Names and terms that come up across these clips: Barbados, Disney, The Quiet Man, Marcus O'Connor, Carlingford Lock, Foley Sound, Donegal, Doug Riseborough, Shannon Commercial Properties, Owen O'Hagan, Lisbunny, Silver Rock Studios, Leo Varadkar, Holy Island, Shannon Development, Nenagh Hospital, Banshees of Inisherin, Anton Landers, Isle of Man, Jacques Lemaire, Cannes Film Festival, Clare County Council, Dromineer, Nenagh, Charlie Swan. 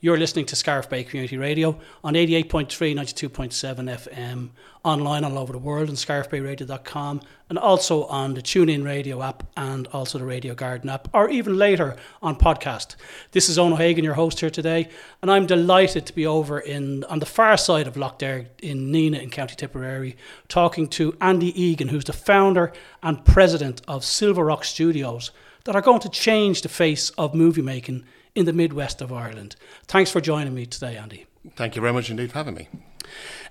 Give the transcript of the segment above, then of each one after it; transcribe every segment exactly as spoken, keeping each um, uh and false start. You're listening to Scarf Bay Community Radio on eighty-eight point three, ninety-two point seven F M, online all over the world on scarf bay radio dot com, and also on the TuneIn Radio app and also the Radio Garden app, or even later on podcast. This is Owen O'Hagan, your host here today, and I'm delighted to be over in on the far side of Lough Derg in Nenagh in County Tipperary, talking to Andy Egan, who's the founder and president of Silver Rock Studios, that are going to change the face of movie making in the Midwest of Ireland. Thanks for joining me today, Andy. Thank you very much indeed for having me.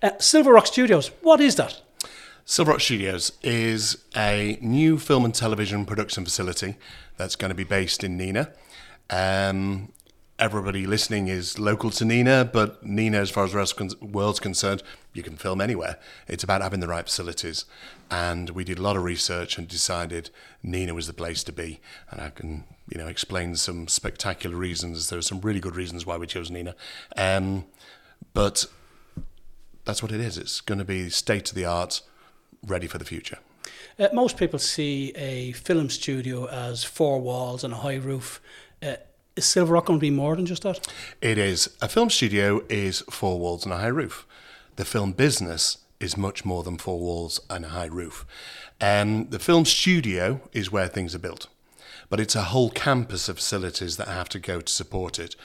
Uh, Silver Rock Studios, what is that? Silver Rock Studios is a new film and television production facility that's going to be based in Nenagh. Um, everybody listening is local to Nenagh, but Nenagh, as far as the world's concerned, you can film anywhere. It's about having the right facilities. And we did a lot of research and decided Nenagh was the place to be. And I can, you know, explain some spectacular reasons. There are some really good reasons why we chose Nenagh. Um, but that's what it is. It's going to be state-of-the-art, ready for the future. Uh, most people see a film studio as four walls and a high roof. Uh, is Silver Rock going to be more than just that? It is. A film studio is four walls and a high roof. The film business is much more than four walls and a high roof. Um, the film studio is where things are built, but it's a whole campus of facilities that have to go to support it.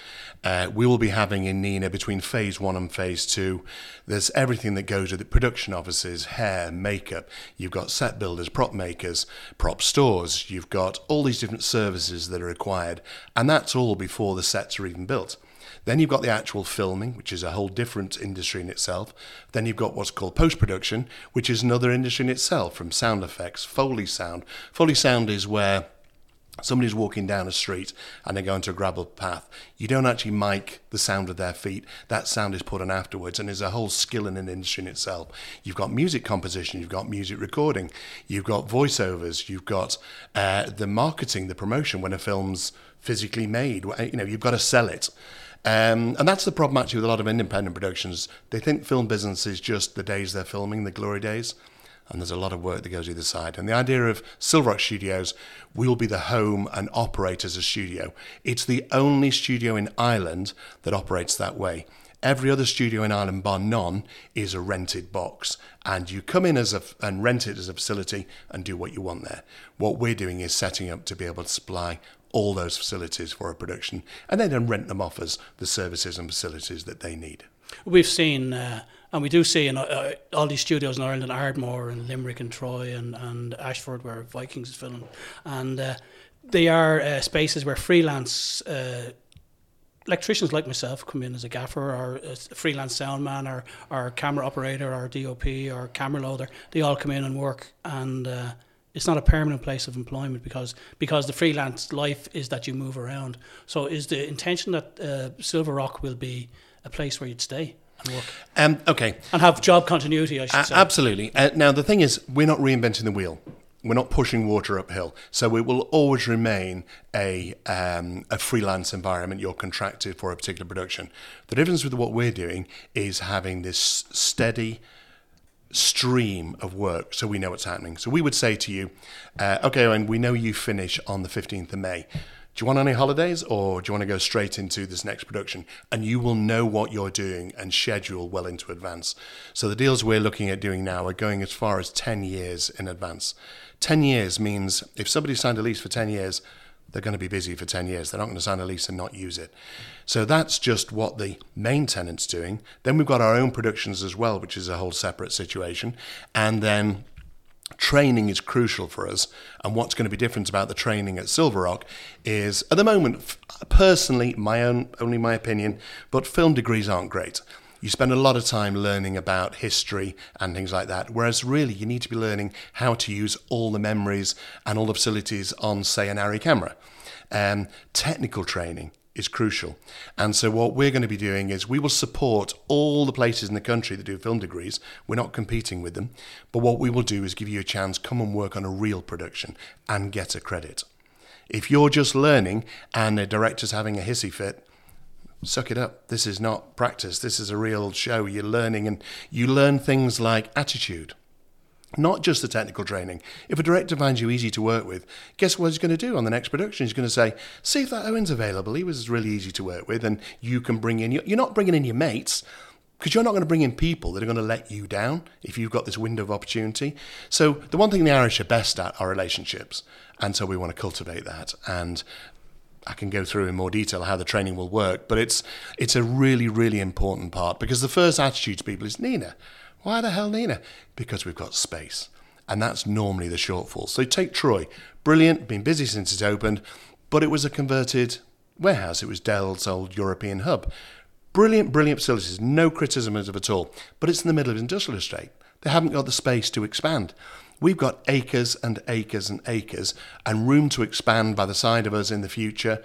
Uh, we will be having in Nenagh, between phase one and phase two, there's everything that goes with the production offices, hair, makeup. You've got set builders, prop makers, prop stores. You've got all these different services that are required, and that's all before the sets are even built. Then you've got the actual filming, which is a whole different industry in itself. Then you've got what's called post-production, which is another industry in itself, from sound effects, Foley sound. Foley sound is where somebody's walking down a street and they're going to a gravel path. You don't actually mic the sound of their feet. That sound is put on afterwards, and there's a whole skill in an industry in itself. You've got music composition, you've got music recording, you've got voiceovers, you've got uh, the marketing, the promotion when a film's physically made. You know, you've got to sell it. Um, and that's the problem actually with a lot of independent productions. They think film business is just the days they're filming, the glory days. And there's a lot of work that goes either side. And the idea of Silver Rock Studios, we will be the home and operate as a studio. It's the only studio in Ireland that operates that way. Every other studio in Ireland, bar none, is a rented box. And you come in as a, and rent it as a facility and do what you want there. What we're doing is setting up to be able to supply all those facilities for a production, and they then rent them off as the services and facilities that they need. We've seen, uh, and we do see in uh, all these studios in Ireland, Ardmore and Limerick and Troy and, and Ashford, where Vikings is filming, and uh, they are uh, spaces where freelance uh, electricians like myself come in as a gaffer or a freelance sound man or, or camera operator or D O P or camera loader. They all come in and work, and uh, it's not a permanent place of employment because because the freelance life is that you move around. So is the intention that uh, Silver Rock will be a place where you'd stay and work? Um, okay. And have job continuity, I should uh, say. Absolutely. Uh, now, the thing is, we're not reinventing the wheel. We're not pushing water uphill. So it will always remain a um, a freelance environment. You're contracted for a particular production. The difference with what we're doing is having this steady stream of work, so we know what's happening. So we would say to you, uh, okay, Owen, we know you finish on the fifteenth of May. Do you want any holidays, or do you want to go straight into this next production? And you will know what you're doing and schedule well into advance. So the deals we're looking at doing now are going as far as ten years in advance. ten years means if somebody signed a lease for ten years, they're going to be busy for ten years. They're not going to sign a lease and not use it. So that's just what the main tenant's doing. Then we've got our own productions as well, which is a whole separate situation. And then training is crucial for us. And what's going to be different about the training at Silver Rock is, at the moment, personally, my own, only my opinion, but film degrees aren't great. You spend a lot of time learning about history and things like that, whereas really you need to be learning how to use all the memories and all the facilities on, say, an Arri camera. Um, technical training is crucial. And so what we're going to be doing is we will support all the places in the country that do film degrees. We're not competing with them. But what we will do is give you a chance, come and work on a real production and get a credit. If you're just learning and the director's having a hissy fit, suck it up. This is not practice. This is a real show. You're learning, and you learn things like attitude, Not just the technical training. If a director finds you easy to work with, guess what he's going to do on the next production? He's going to say, see if that Owen's available. He was really easy to work with, and you can bring in... Your, you're not bringing in your mates, because you're not going to bring in people that are going to let you down if you've got this window of opportunity. So the one thing the Irish are best at are relationships, and so we want to cultivate that. And I can go through in more detail how the training will work, but it's it's a really, really important part, because the first attitude to people is, Nenagh. Why the hell Nenagh? Because we've got space. And that's normally the shortfall. So take Troy. Brilliant, been busy since it opened, but it was a converted warehouse. It was Dell's old European hub. Brilliant, brilliant facilities. No criticism of it at all. But it's in the middle of industrial estate. They haven't got the space to expand. We've got acres and acres and acres and room to expand by the side of us in the future.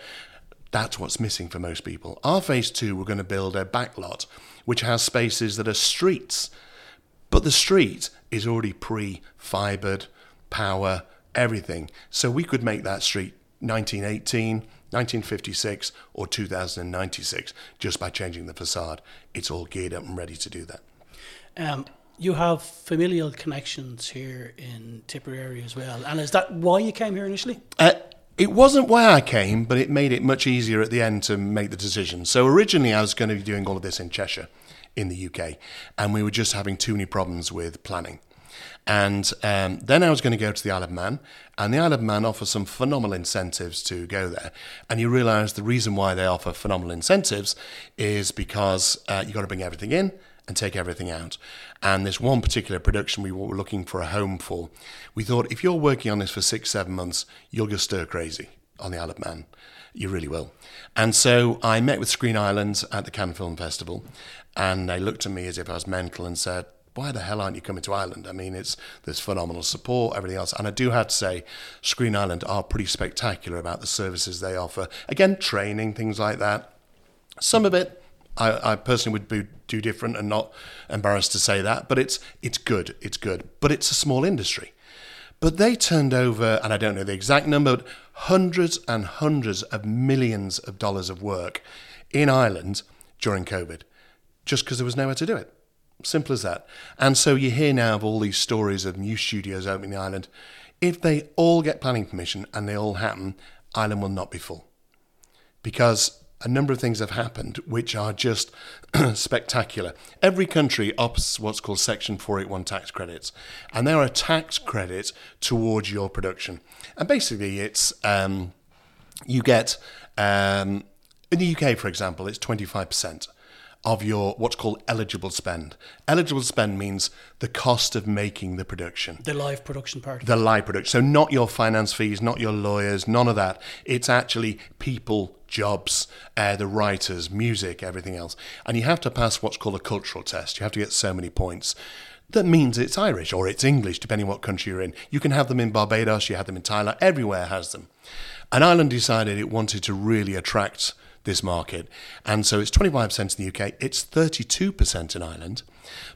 That's what's missing for most people. Our phase two, we're going to build a backlot, which has spaces that are streets. But the street is already pre-fibered, power, everything. So we could make that street nineteen eighteen, nineteen fifty-six, or two thousand ninety-six just by changing the facade. It's all geared up and ready to do that. Um, you have familial connections here in Tipperary as well. And is that why you came here initially? Uh, It wasn't why I came, but it made it much easier at the end to make the decision. So originally I was going to be doing all of this in Cheshire, in the U K, and we were just having too many problems with planning. And um, then I was going to go to the Isle of Man, and the Isle of Man offers some phenomenal incentives to go there. And you realise the reason why they offer phenomenal incentives is because uh, you've got to bring everything in and take everything out. And this one particular production we were looking for a home for, we thought, if you're working on this for six, seven months, you'll go stir crazy on the Isle of Man. You really will. And so I met with Screen Ireland at the Cannes Film Festival, and they looked at me as if I was mental and said, why the hell aren't you coming to Ireland? I mean, it's there's phenomenal support, everything else. And I do have to say, Screen Ireland are pretty spectacular about the services they offer. Again, training, things like that. Some of it, I, I personally would do different and not embarrassed to say that, but it's it's good, it's good. But it's a small industry. But they turned over, and I don't know the exact number, but hundreds and hundreds of millions of dollars of work in Ireland during COVID, just because there was nowhere to do it. Simple as that. And so you hear now of all these stories of new studios opening in Ireland. If they all get planning permission and they all happen, Ireland will not be full. Because a number of things have happened which are just spectacular. Every country opts what's called Section four eighty-one tax credits, and they are a tax credit towards your production. And basically, it's um, you get um, in the U K, for example, it's twenty-five percent of your what's called eligible spend. Eligible spend means the cost of making the production, the live production part, the live production. So not your finance fees, not your lawyers, none of that. It's actually people. Jobs, uh, the writers, music, everything else. And you have to pass what's called a cultural test. You have to get so many points. That means it's Irish or it's English, depending what country you're in. You can have them in Barbados, you have them in Thailand, everywhere has them. And Ireland decided it wanted to really attract this market. And so it's twenty-five percent in the U K, it's thirty-two percent in Ireland.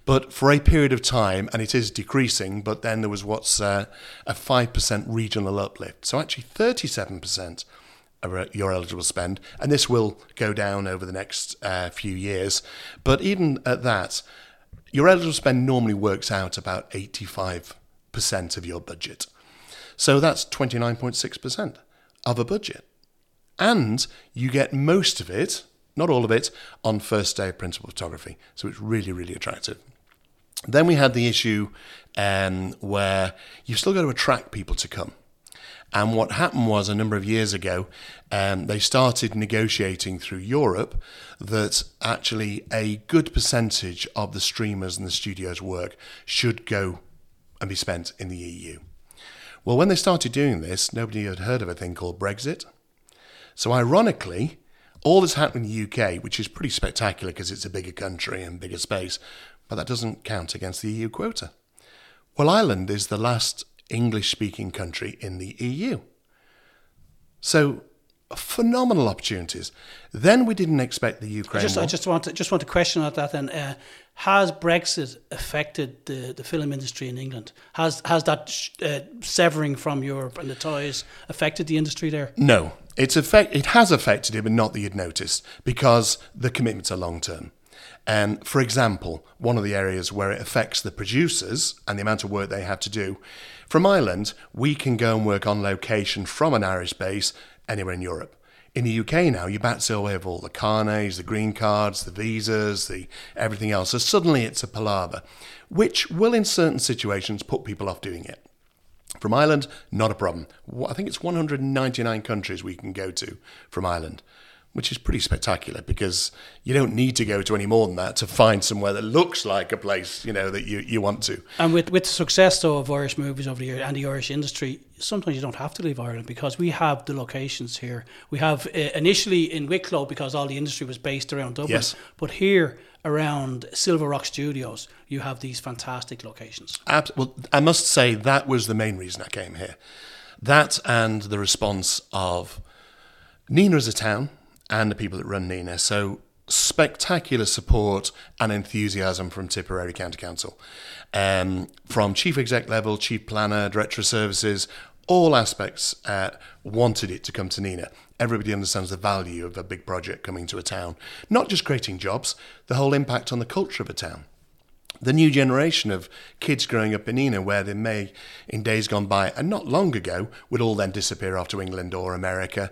But for a period of time, and it is decreasing, but then there was what's uh, a five percent regional uplift. So actually thirty-seven percent your eligible spend, and this will go down over the next uh, few years. But even at that, your eligible spend normally works out about eighty-five percent of your budget. So that's twenty-nine point six percent of a budget. And you get most of it, not all of it, on first day of principal photography. So it's really, really attractive. Then we had the issue um, where you've still got to attract people to come. And what happened was, a number of years ago, um, they started negotiating through Europe that actually a good percentage of the streamers and the studios' work should go and be spent in the E U. Well, when they started doing this, nobody had heard of a thing called Brexit. So ironically, all that's happened in the U K, which is pretty spectacular because it's a bigger country and bigger space, but that doesn't count against the E U quota. Well, Ireland is the last English-speaking country in the E U. So, phenomenal opportunities. Then we didn't expect the Ukraine. I just, I just want to just want to question at that. Then, uh, has Brexit affected the, the film industry in England? Has has that uh, severing from Europe and the ties affected the industry there? No, it's affect. It has affected it, but not that you'd noticed, because the commitments are long term. And for example, one of the areas where it affects the producers and the amount of work they have to do, from Ireland, we can go and work on location from an Irish base anywhere in Europe. In the U K now, you bats away of all the carnets, the green cards, the visas, the everything else. So suddenly it's a palaver, which will in certain situations put people off doing it. From Ireland, not a problem. I think it's one hundred ninety-nine countries we can go to from Ireland, which is pretty spectacular because you don't need to go to any more than that to find somewhere that looks like a place, you know, that you, you want to. And with, with the success, though, of Irish movies over the years and the Irish industry, sometimes you don't have to leave Ireland because we have the locations here. We have uh, initially in Wicklow because all the industry was based around Dublin. Yes. But here around Silver Rock Studios, you have these fantastic locations. Ab- well, I must say that was the main reason I came here. That and the response of Nenagh as a town, and the people that run Nenagh. So spectacular support and enthusiasm from Tipperary County Council. Um, from chief exec level, chief planner, director of services, all aspects uh, wanted it to come to Nenagh. Everybody understands the value of a big project coming to a town. Not just creating jobs, the whole impact on the culture of a town. The new generation of kids growing up in Nenagh, where they may, in days gone by, and not long ago, would all then disappear off to England or America.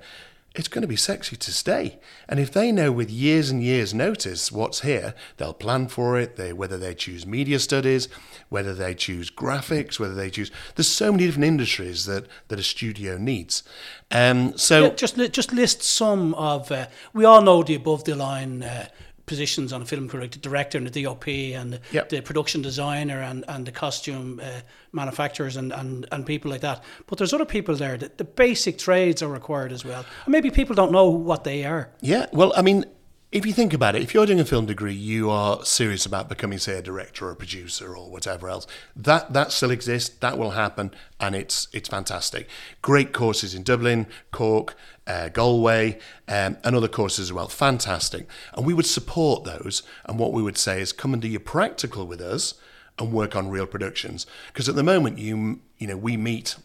It's going to be sexy to stay. And if they know with years and years notice what's here, they'll plan for it. They, whether they choose media studies, whether they choose graphics, whether they choose... There's so many different industries that, that a studio needs. Um, so yeah, Just just list some of... Uh, we all know the above-the-line uh, positions on a film crew, like the director and the D O P and the, yep. the production designer and, and the costume uh, manufacturers and, and, and people like that. But there's other people there. That the basic trades are required as well. And maybe people don't know what they are. Yeah, well, I mean, if you think about it, if you're doing a film degree, you are serious about becoming, say, a director or a producer or whatever else. That that still exists. That will happen. And it's it's fantastic. Great courses in Dublin, Cork, Uh, Galway, um, and other courses as well. Fantastic. And we would support those. And what we would say is come and do your practical with us and work on real productions. Because at the moment, you you know, we meet,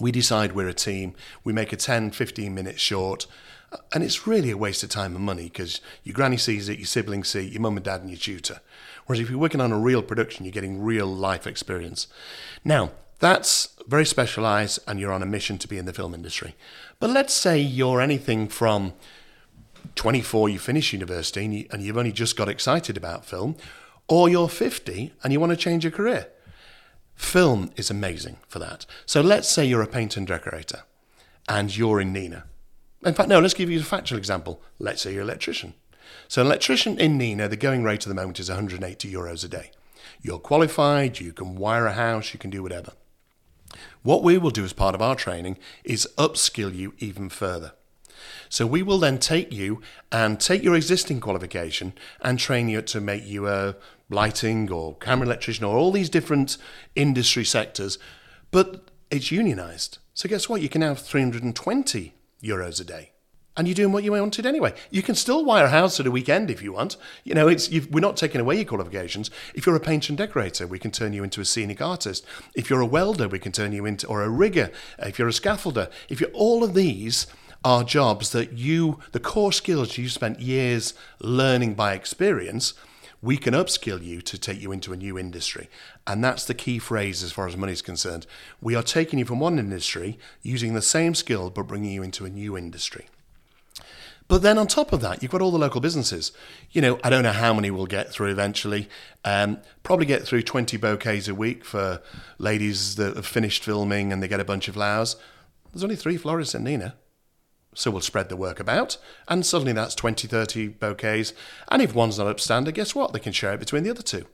we decide we're a team, we make a ten, fifteen minute short, and it's really a waste of time and money because your granny sees it, your siblings see it, your mum and dad and your tutor. Whereas if you're working on a real production, you're getting real life experience. Now, that's very specialised and you're on a mission to be in the film industry. But let's say you're anything from twenty-four, you finish university and, you, and you've only just got excited about film, or you're fifty and you want to change your career. Film is amazing for that. So let's say you're a painter and decorator and you're in Nenagh. In fact, no, let's give you a factual example. Let's say you're an electrician. So an electrician in Nenagh, the going rate at the moment is one hundred eighty euros a day. You're qualified, you can wire a house, you can do whatever. What we will do as part of our training is upskill you even further. So we will then take you and take your existing qualification and train you to make you a lighting or camera electrician or all these different industry sectors, but it's unionised. So guess what? You can have three hundred twenty euros a day. And you're doing what you wanted anyway. You can still wire a house at a weekend if you want. You know, it's you've, we're not taking away your qualifications. If you're a painter and decorator, we can turn you into a scenic artist. If you're a welder, we can turn you into, or a rigger. If you're a scaffolder, if you're all of these are jobs that you, the core skills you spent years learning by experience, we can upskill you to take you into a new industry. And that's the key phrase as far as money is concerned. We are taking you from one industry, using the same skill, but bringing you into a new industry. But then on top of that, you've got all the local businesses. You know, I don't know how many we'll get through eventually. Um, probably get through twenty bouquets a week for ladies that have finished filming and they get a bunch of flowers. There's only three florists in Nenagh. So we'll spread the work about. And suddenly that's twenty, thirty bouquets. And if one's not upstander, guess what? They can share it between the other two.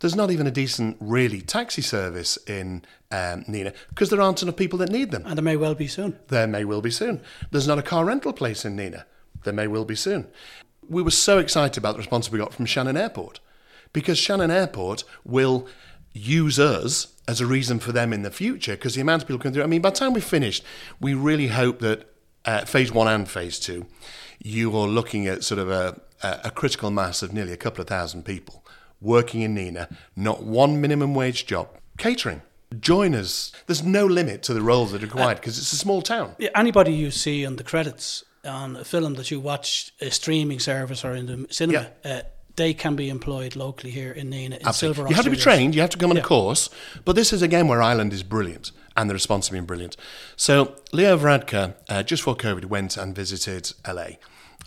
There's not even a decent, really, taxi service in um, Nenagh because there aren't enough people that need them. And there may well be soon. There may well be soon. There's not a car rental place in Nenagh. There may well be soon. We were so excited about the response we got from Shannon Airport because Shannon Airport will use us as a reason for them in the future because the amount of people coming through... I mean, by the time we've finished, we really hope that uh, phase one and phase two, you are looking at sort of a, a critical mass of nearly a couple of thousand people working in Nenagh, not one minimum wage job. Catering, joiners. There's no limit to the roles that are required because uh, it's a small town. Yeah, anybody you see on the credits on a film that you watch, a streaming service or in the cinema, yeah. uh, they can be employed locally here in Nenagh. In Silver Rock Studios. You have to be trained, you have to come on yeah. a course, but this is again where Ireland is brilliant and the response has been brilliant. So Leo Varadkar, uh, just before COVID, went and visited L A,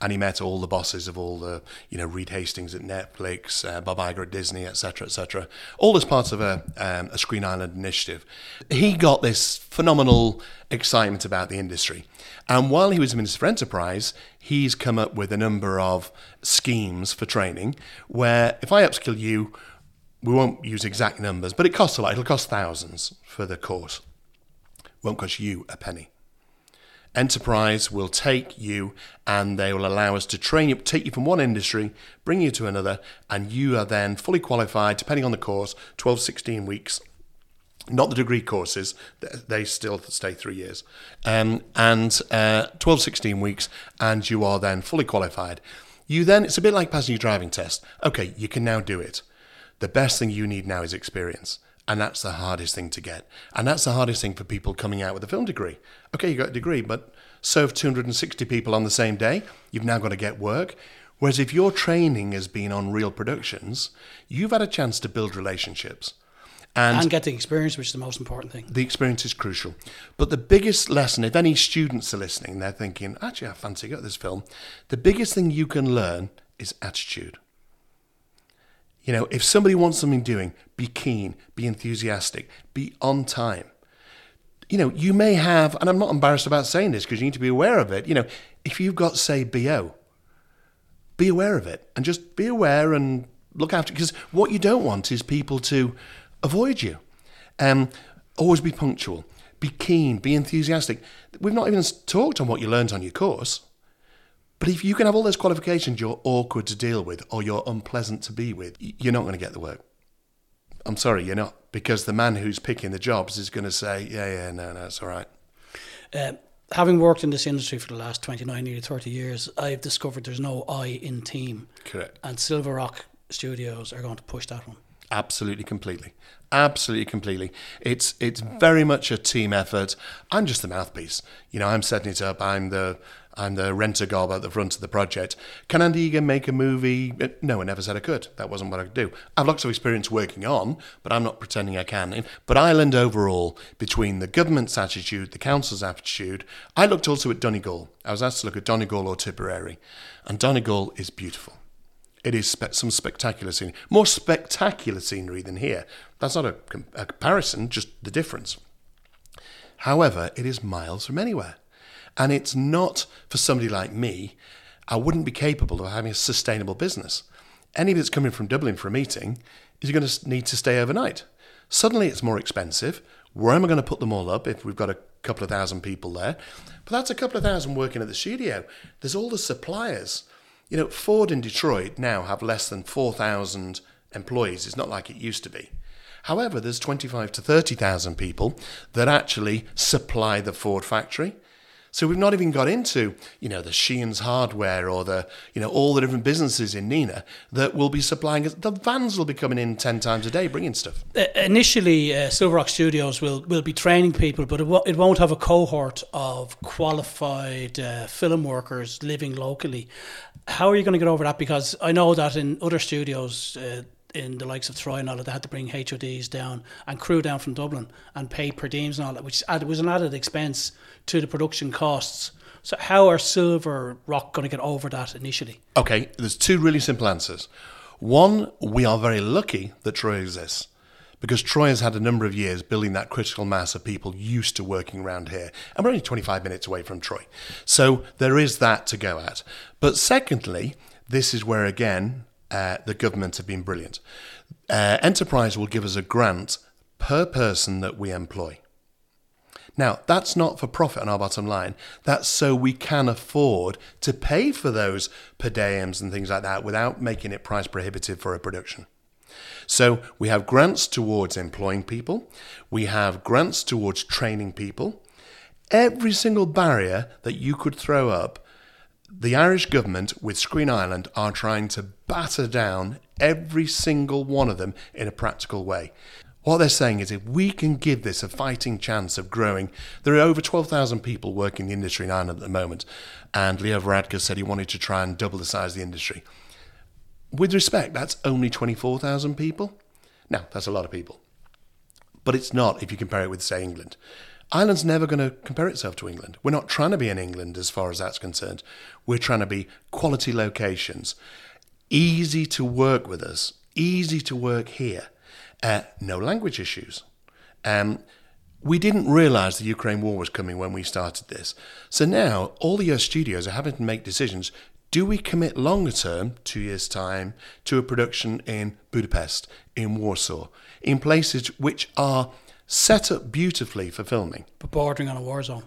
and he met all the bosses of all the, you know, Reed Hastings at Netflix, uh, Bob Iger at Disney, et cetera, et cetera. All as part of a, um, a Screen Ireland initiative. He got this phenomenal excitement about the industry. And while he was Minister for Enterprise, he's come up with a number of schemes for training where if I upskill you, we won't use exact numbers, but it costs a lot. It'll cost thousands for the course. Won't cost you a penny. Enterprise will take you and they will allow us to train you, take you from one industry, bring you to another, and you are then fully qualified, depending on the course, twelve, sixteen weeks. Not the degree courses, they still stay three years. Um, and uh, twelve, sixteen weeks, and you are then fully qualified. You then, it's a bit like passing your driving test. Okay, you can now do it. The best thing you need now is experience. And that's the hardest thing to get. And that's the hardest thing for people coming out with a film degree. Okay, you got a degree, but serve two hundred sixty people on the same day. You've now got to get work. Whereas if your training has been on real productions, you've had a chance to build relationships. And, and get the experience, which is the most important thing. The experience is crucial. But the biggest lesson, if any students are listening, they're thinking, actually, I fancy got this film. The biggest thing you can learn is attitude. You know, if somebody wants something doing, be keen, be enthusiastic, be on time. You know, you may have, and I'm not embarrassed about saying this because you need to be aware of it. You know, if you've got, say, B O, be aware of it and just be aware and look after it. Because what you don't want is people to avoid you. Um, always be punctual, be keen, be enthusiastic. We've not even talked on what you learned on your course. But if you can have all those qualifications, you're awkward to deal with or you're unpleasant to be with, you're not going to get the work. I'm sorry, you're not. Because the man who's picking the jobs is going to say, yeah, yeah, no, no, it's all right. Uh, having worked in this industry for the last twenty-nine, nearly thirty years, I've discovered there's no I in team. Correct. And Silver Rock Studios are going to push that one. Absolutely, completely. Absolutely, completely. It's it's very much a team effort. I'm just the mouthpiece. You know, I'm setting it up. I'm the... I'm the renter gob at the front of the project. Can Andy Egan make a movie? No, I never said I could. That wasn't what I could do. I have lots of experience working on, but I'm not pretending I can. But Ireland overall, between the government's attitude, the council's attitude, I looked also at Donegal. I was asked to look at Donegal or Tipperary. And Donegal is beautiful. It is spe- some spectacular scenery. More spectacular scenery than here. That's not a, com- a comparison, just the difference. However, it is miles from anywhere. And it's not, for somebody like me, I wouldn't be capable of having a sustainable business. Anybody that's coming from Dublin for a meeting is going to need to stay overnight. Suddenly it's more expensive. Where am I going to put them all up if we've got a couple of thousand people there? But that's a couple of thousand working at the studio. There's all the suppliers. You know, Ford in Detroit now have less than four thousand employees. It's not like it used to be. However, there's twenty-five to thirty thousand people that actually supply the Ford factory. So we've not even got into, you know, the Sheehan's Hardware or the, you know, all the different businesses in Nenagh that will be supplying us. The vans will be coming in ten times a day bringing stuff. Uh, initially, uh, Silver Rock Studios will, will be training people, but it, w- it won't have a cohort of qualified uh, film workers living locally. How are you going to get over that? Because I know that in other studios, uh, in the likes of Troy and all that, they had to bring H O Ds down and crew down from Dublin and pay per diems and all that, which was an added expense to the production costs. So how are Silver Rock going to get over that initially? Okay, there's two really simple answers. One, we are very lucky that Troy exists, because Troy has had a number of years building that critical mass of people used to working around here. And we're only twenty-five minutes away from Troy. So there is that to go at. But secondly, this is where, again, Uh, the government have been brilliant. Uh, Enterprise will give us a grant per person that we employ. Now, that's not for profit on our bottom line. That's so we can afford to pay for those per diems and things like that without making it price prohibitive for a production. So we have grants towards employing people. We have grants towards training people. Every single barrier that you could throw up, the Irish government with Screen Ireland are trying to batter down every single one of them in a practical way. What they're saying is if we can give this a fighting chance of growing, there are over twelve thousand people working in the industry in Ireland at the moment, and Leo Varadkar said he wanted to try and double the size of the industry. with respect, that's only twenty-four thousand people. Now, that's a lot of people. But it's not if you compare it with, say, England. Ireland's never going to compare itself to England. We're not trying to be in England as far as that's concerned. We're trying to be quality locations, easy to work with us, easy to work here, uh, no language issues. Um, we didn't realise the Ukraine war was coming when we started this. So now all the year studios are having to make decisions. Do we commit longer term, two years' time, to a production in Budapest, in Warsaw, in places which are set up beautifully for filming, but bordering on a war zone?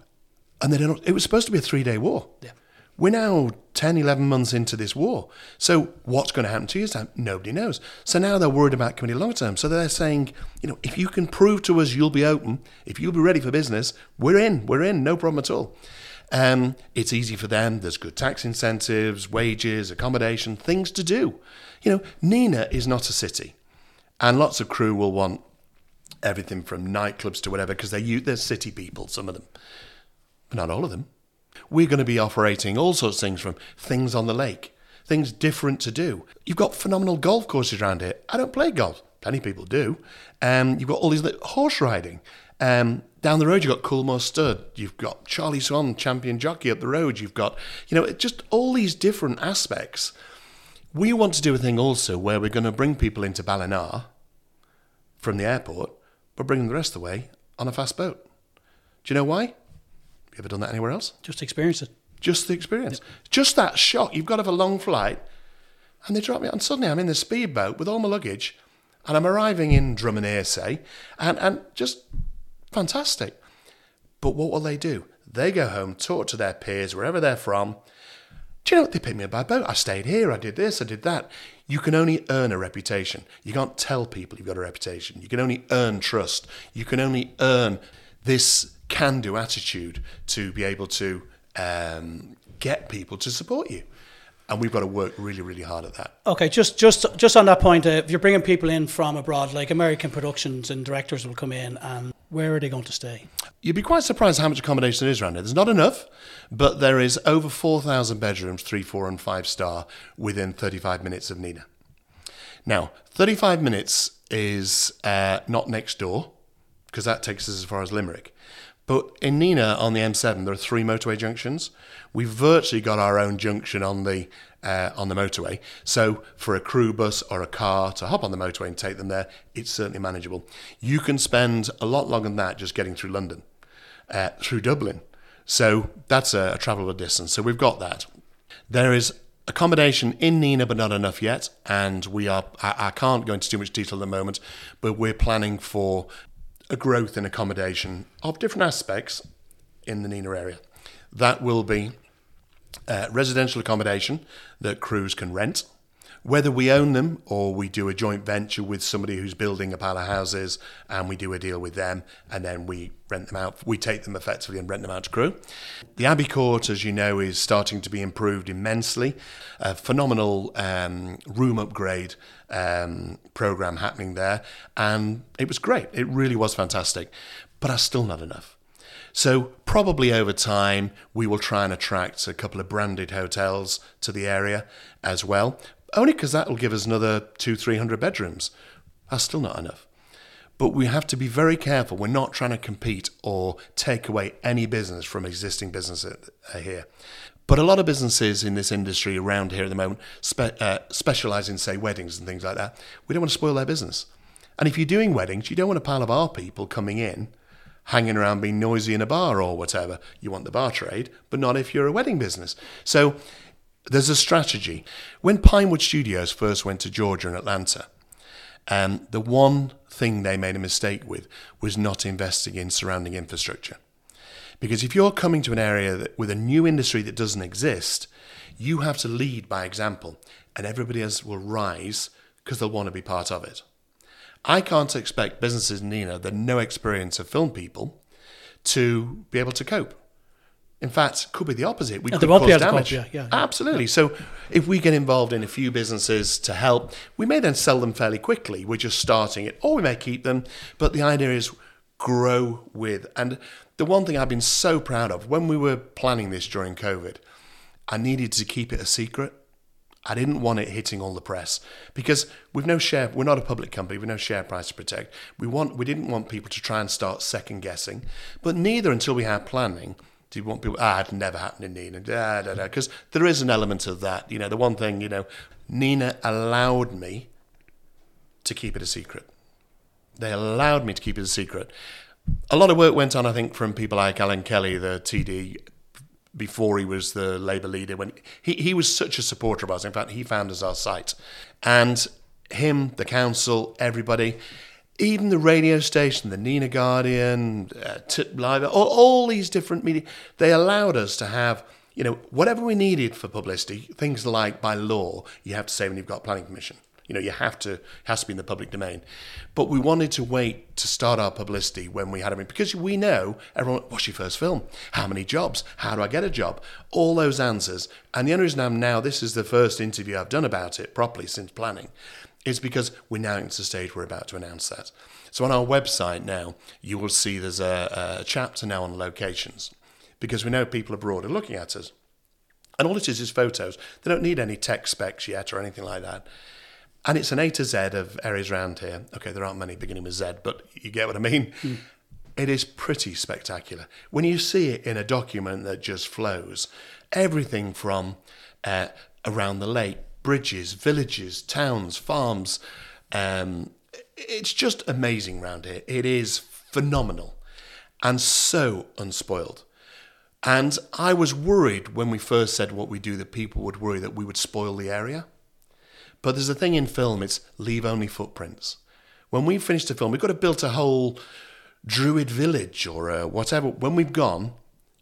And they don't. It was supposed to be a three-day war. Yeah. We're now ten, eleven months into this war. So what's going to happen two years' time? Nobody knows. So now they're worried about committing long term. So they're saying, you know, if you can prove to us you'll be open, if you'll be ready for business, we're in. We're in. No problem at all. Um, it's easy for them. There's good tax incentives, wages, accommodation, things to do. You know, Nenagh is not a city, and lots of crew will want everything from nightclubs to whatever, because they're, they're city people, some of them. But not all of them. We're going to be operating all sorts of things, from things on the lake, things different to do. You've got phenomenal golf courses around here. I don't play golf. Plenty of people do. Um, you've got all these horse riding. Um, down the road, you've got Coolmore Stud. You've got Charlie Swan, champion jockey up the road. You've got, you know, just all these different aspects. We want to do a thing also where we're going to bring people into Ballinar from the airport, but bring them the rest of the way on a fast boat. Do you know why? Have you ever done that anywhere else? Just experience it. Just the experience. Yep. Just that shock. You've got to have a long flight, and they drop me, and suddenly I'm in the speedboat with all my luggage, and I'm arriving in Dromineer, say, and, and just fantastic. But what will they do? They go home, talk to their peers, wherever they're from. Do you know what? They picked me up by a boat. I stayed here. I did this. I did that. You can only earn a reputation. You can't tell people you've got a reputation. You can only earn trust. You can only earn this can-do attitude to be able to um, get people to support you. And we've got to work really, really hard at that. Okay, just just just on that point, uh, if you're bringing people in from abroad, like American productions and directors will come in, and where are they going to stay? You'd be quite surprised how much accommodation there is around here. There's not enough, but there is over four thousand bedrooms, three, four, and five star, within thirty-five minutes of Nenagh. Now, thirty-five minutes is uh, not next door, because that takes us as far as Limerick. But in Nenagh, on the M seven, there are three motorway junctions. We've virtually got our own junction on the uh, on the motorway. So for a crew bus or a car to hop on the motorway and take them there, it's certainly manageable. You can spend a lot longer than that just getting through London, uh, through Dublin. So that's a, a travelable distance. So we've got that. There is accommodation in Nenagh, but not enough yet. And we are I, I can't go into too much detail at the moment, but we're planning for a growth in accommodation of different aspects in the Nenagh area. That will be uh, residential accommodation that crews can rent, whether we own them or we do a joint venture with somebody who's building a pile of houses and we do a deal with them and then we rent them out. We take them effectively and rent them out to crew. The Abbey Court, as you know, is starting to be improved immensely. A phenomenal um, room upgrade um, program happening there. And it was great. It really was fantastic. But that's still not enough. So probably over time, we will try and attract a couple of branded hotels to the area as well, only because that will give us another two, three hundred bedrooms. That's still not enough. But we have to be very careful. We're not trying to compete or take away any business from existing businesses here. But a lot of businesses in this industry around here at the moment spe- uh, specialise in, say, weddings and things like that. We don't want to spoil their business. And if you're doing weddings, you don't want a pile of our people coming in, hanging around being noisy in a bar or whatever. You want the bar trade, but not if you're a wedding business. So there's a strategy. When Pinewood Studios first went to Georgia and Atlanta, um, the one thing they made a mistake with was not investing in surrounding infrastructure. Because if you're coming to an area that, with a new industry that doesn't exist, you have to lead by example, and everybody else will rise because they'll want to be part of it. I can't expect businesses in Nenagh that no experience of film people to be able to cope. In fact, it could be the opposite. We and could cause damage. Cope, yeah, yeah, yeah. Absolutely. Yeah. So if we get involved in a few businesses to help, we may then sell them fairly quickly. We're just starting it, or we may keep them. But the idea is grow with. And the one thing I've been so proud of, when we were planning this during COVID, I needed to keep it a secret. I didn't want it hitting all the press, because we've no share. We're not a public company. We've no share price to protect. We want. We didn't want people to try and start second guessing, but neither until we had planning. Do you want people? Ah, it never happened in Nina. Da da da. Because there is an element of that. You know, the one thing. You know, Nina allowed me to keep it a secret. They allowed me to keep it a secret. A lot of work went on, I think, from people like Alan Kelly, the T D. Before he was the Labour leader, when he, he was such a supporter of ours. In fact, he found us our site. And him, the council, everybody, even the radio station, the Nenagh Guardian, uh, Tip Live, all, all these different media, they allowed us to have, you know, whatever we needed for publicity, things like by law, you have to say when you've got planning permission. You know, you have to, it has to be in the public domain. But we wanted to wait to start our publicity when we had it, because we know everyone, what's your first film? How many jobs? How do I get a job? All those answers. And the only reason I'm now, this is the first interview I've done about it properly since planning, is because we're now at the stage we're about to announce that. So on our website now, you will see there's a, a chapter now on locations, because we know people abroad are looking at us. And all it is is photos. They don't need any tech specs yet or anything like that. And it's an A to Z of areas around here. Okay, there aren't many beginning with Z, but you get what I mean. Mm. It is pretty spectacular. When you see it in a document that just flows, everything from uh, around the lake, bridges, villages, towns, farms. Um, it's just amazing round here. It is phenomenal and so unspoiled. And I was worried when we first said what we do that people would worry that we would spoil the area. But there's a thing in film, it's leave only footprints. When we've finished a film, we've got to build a whole druid village or whatever. When we've gone,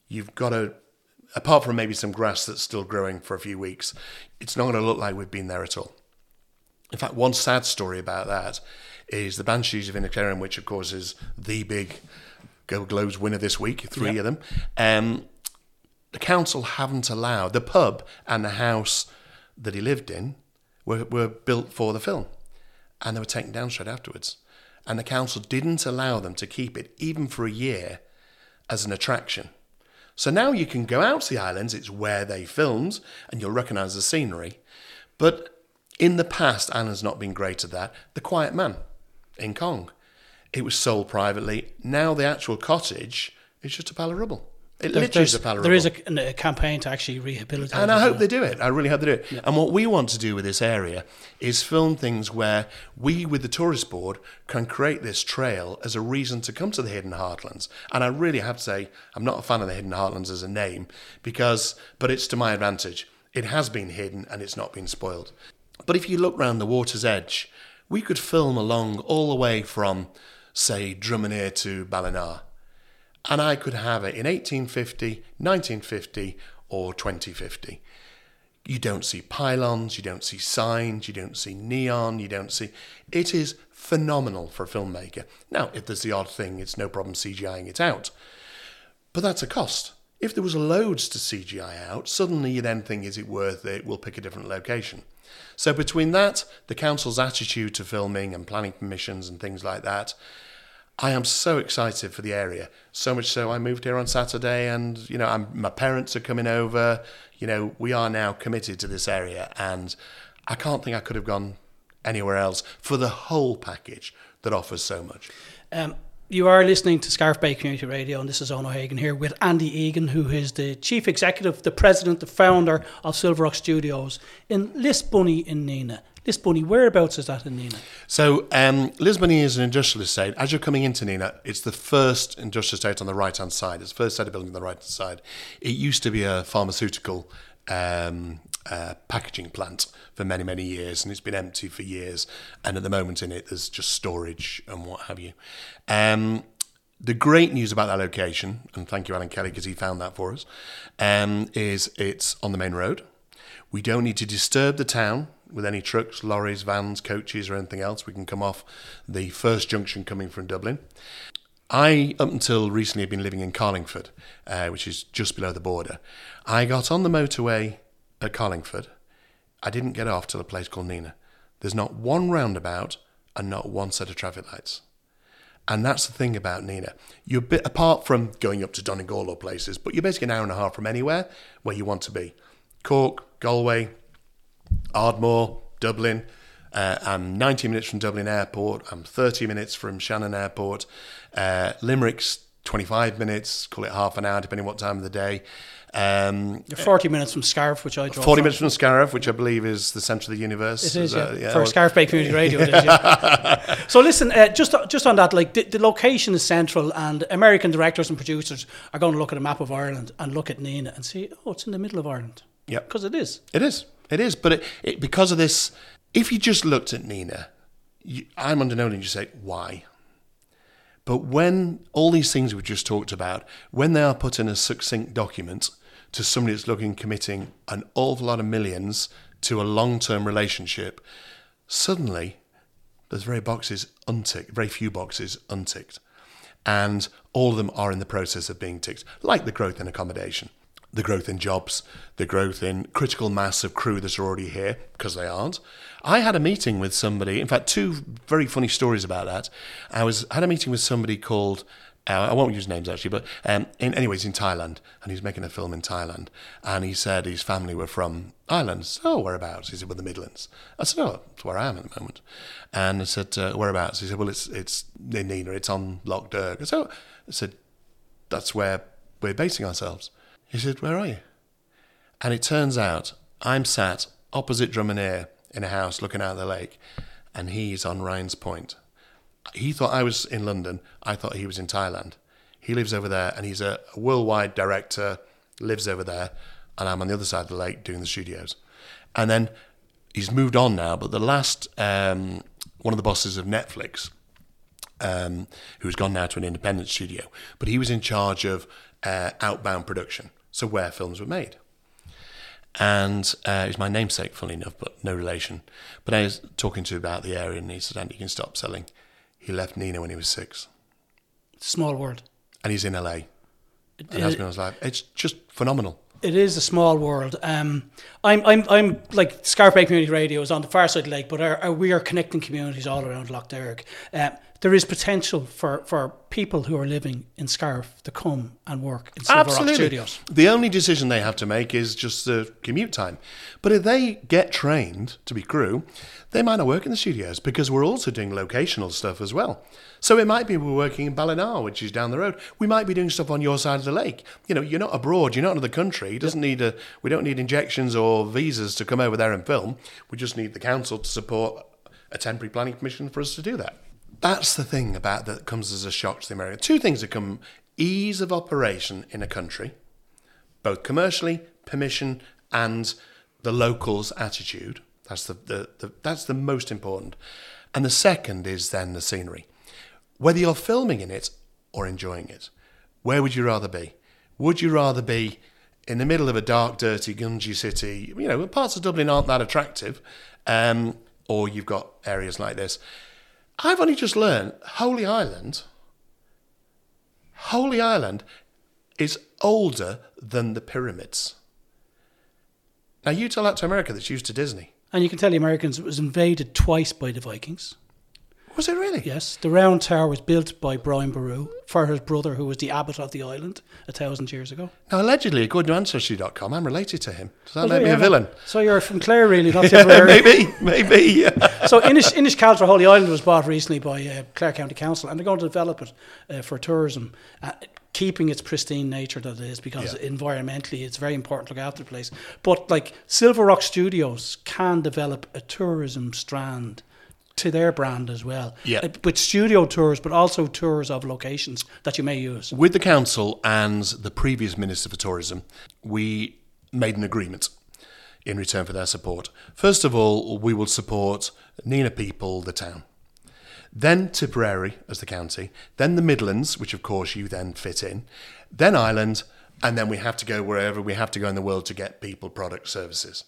you've got to, apart from maybe some grass that's still growing for a few weeks, it's not going to look like we've been there at all. In fact, one sad story about that is the Banshees of Inisherin, which of course is the big Gold Globes winner this week, three yep. of them. Um, the council haven't allowed, the pub and the house that he lived in, Were, were built for the film, and they were taken down straight afterwards, and the council didn't allow them to keep it even for a year as an attraction. So now you can go out to the islands, it's where they filmed, and you'll recognise the scenery. But in the past, Anna's not been great at that. The Quiet Man in Kong, it was sold privately. Now the actual cottage is just a pile of rubble. It there, literally is a pile of There rubble. is a, a campaign to actually rehabilitate it. And I hope well. they do it. I really hope they do it. Yeah. And what we want to do with this area is film things where we, with the tourist board, can create this trail as a reason to come to the Hidden Heartlands. And I really have to say, I'm not a fan of the Hidden Heartlands as a name, because, but it's to my advantage. It has been hidden and it's not been spoiled. But if you look round the water's edge, we could film along all the way from, say, Dromineer to Ballinar. And I could have it in eighteen fifty, nineteen fifty, or twenty fifty. You don't see pylons, you don't see signs, you don't see neon, you don't see... It is phenomenal for a filmmaker. Now, if there's the odd thing, it's no problem C G I-ing it out. But that's a cost. If there was loads to C G I out, suddenly you then think, is it worth it? We'll pick a different location. So between that, the council's attitude to filming and planning permissions and things like that, I am so excited for the area, so much so I moved here on Saturday, and, you know, I'm, my parents are coming over. You know, we are now committed to this area, and I can't think I could have gone anywhere else for the whole package that offers so much. Um, you are listening to Scarf Bay Community Radio, and this is Owen O'Hagan here with Andy Egan, who is the Chief Executive, the President, the Founder of Silver Rock Studios in Lisbunny in Nenagh. Lisbunny, whereabouts is that in Nenagh? So um, Lisbunny is an industrial estate. As you're coming into Nenagh, it's the first industrial estate on the right-hand side. It's the first set of buildings on the right-hand side. It used to be a pharmaceutical um, uh, packaging plant for many, many years, and it's been empty for years. And at the moment in it, there's just storage and what have you. Um, the great news about that location, and thank you, Alan Kelly, because he found that for us, um, is it's on the main road. We don't need to disturb the town with any trucks, lorries, vans, coaches or anything else. We can come off the first junction coming from Dublin. I, up until recently, have been living in Carlingford, uh, which is just below the border. I got on the motorway at Carlingford. I didn't get off till a place called Nenagh. There's not one roundabout and not one set of traffic lights. And that's the thing about Nenagh. You're a bit, apart from going up to Donegal or places, but you're basically an hour and a half from anywhere where you want to be. Cork, Galway, Ardmore, Dublin. Uh, I'm ninety minutes from Dublin Airport. I'm thirty minutes from Shannon Airport. Uh, Limerick's twenty-five minutes, call it half an hour, depending what time of the day. Um, You're forty minutes from Scarf, which I drove forty from. minutes from Scarf, which I believe is the centre of the universe. It is, is yeah. That, yeah. For Scarf Bay Community Radio, it is, yeah. So listen, uh, just just on that, like the, the location is central, and American directors and producers are going to look at a map of Ireland and look at Nenagh and see, oh, it's in the middle of Ireland. Yeah. Because it is. It is. It is. But it, it, because of this, if you just looked at Nenagh, you, I'm under no illusion, you say, why? But when all these things we've just talked about, when they are put in a succinct document to somebody that's looking, committing an awful lot of millions to a long-term relationship, suddenly there's very boxes unticked, very few boxes unticked. And all of them are in the process of being ticked, like the growth in accommodation, the growth in jobs, the growth in critical mass of crew that are already here, because they aren't. I had a meeting with somebody, in fact, two very funny stories about that. I was had a meeting with somebody called, uh, I won't use names actually, but um, in, anyways, in Thailand, and he's making a film in Thailand, and he said his family were from Ireland. So, whereabouts? He said, well, the Midlands. I said, oh, that's where I am at the moment. And I said, uh, whereabouts? He said, well, it's it's in Nenagh, it's on Lough Derg. So I said, that's where we're basing ourselves. He said, where are you? And it turns out I'm sat opposite Dromineer in a house looking out the lake, and he's on Ryan's Point. He thought I was in London. I thought he was in Thailand. He lives over there, and he's a worldwide director, lives over there, and I'm on the other side of the lake doing the studios. And then he's moved on now, but the last, um, one of the bosses of Netflix, um, who's gone now to an independent studio, but he was in charge of uh, outbound production. So where films were made. And uh, he's my namesake, funnily enough, but no relation. But I was talking to him about the area, and he said, Andy, you can stop selling. He left Nenagh when he was six. Small world. And he's in L A. And it, husband was like, it's just phenomenal. It is a small world. Um, I'm, I'm, I'm like Scarf Bay Community Radio is on the far side of the lake, but our, our, we are connecting communities all around Lough Derg. Um, there is potential for, for people who are living in Scarf to come and work in Silver Rock Studios. The only decision they have to make is just the commute time. But if they get trained to be crew, they might not work in the studios because we're also doing locational stuff as well. So it might be we're working in Ballinar, which is down the road. We might be doing stuff on your side of the lake. You know, you're not abroad. You're not in another country. It doesn't need a. We don't need injections or visas to come over there and film. We just need the council to support a temporary planning permission for us to do that. That's the thing about that comes as a shock to the American. Two things that come: ease of operation in a country, both commercially, permission, and the locals' attitude. That's the, the, the that's the most important. And the second is then the scenery. Whether you're filming in it or enjoying it, where would you rather be? Would you rather be in the middle of a dark, dirty, gungy city? You know, parts of Dublin aren't that attractive, um, or you've got areas like this. I've only just learned Holy Island. Holy Island is older than the pyramids. Now, you tell that to America that's used to Disney. And you can tell the Americans it was invaded twice by the Vikings. Was it really? Yes. The Round Tower was built by Brian Boru for his brother, who was the abbot of the island a thousand years ago. Now, allegedly, according to Ancestry dot com, I'm related to him. Does that well, make yeah, me a villain? So you're from Clare, really, not Tipperary. Yeah, maybe, maybe. Yeah. So Inish, Inishcalls for Holy Island was bought recently by uh, Clare County Council, and they're going to develop it uh, for tourism. Uh, keeping its pristine nature that it is, because yeah. environmentally it's very important to look after the place. But like Silver Rock Studios can develop a tourism strand to their brand as well. Yeah. With studio tours, but also tours of locations that you may use. With the council and the previous Minister for Tourism, we made an agreement in return for their support. First of all, we will support Nenagh people, the town. Then Tipperary as the county, then the Midlands, which of course you then fit in, then Ireland, and then we have to go wherever we have to go in the world to get people, products, services.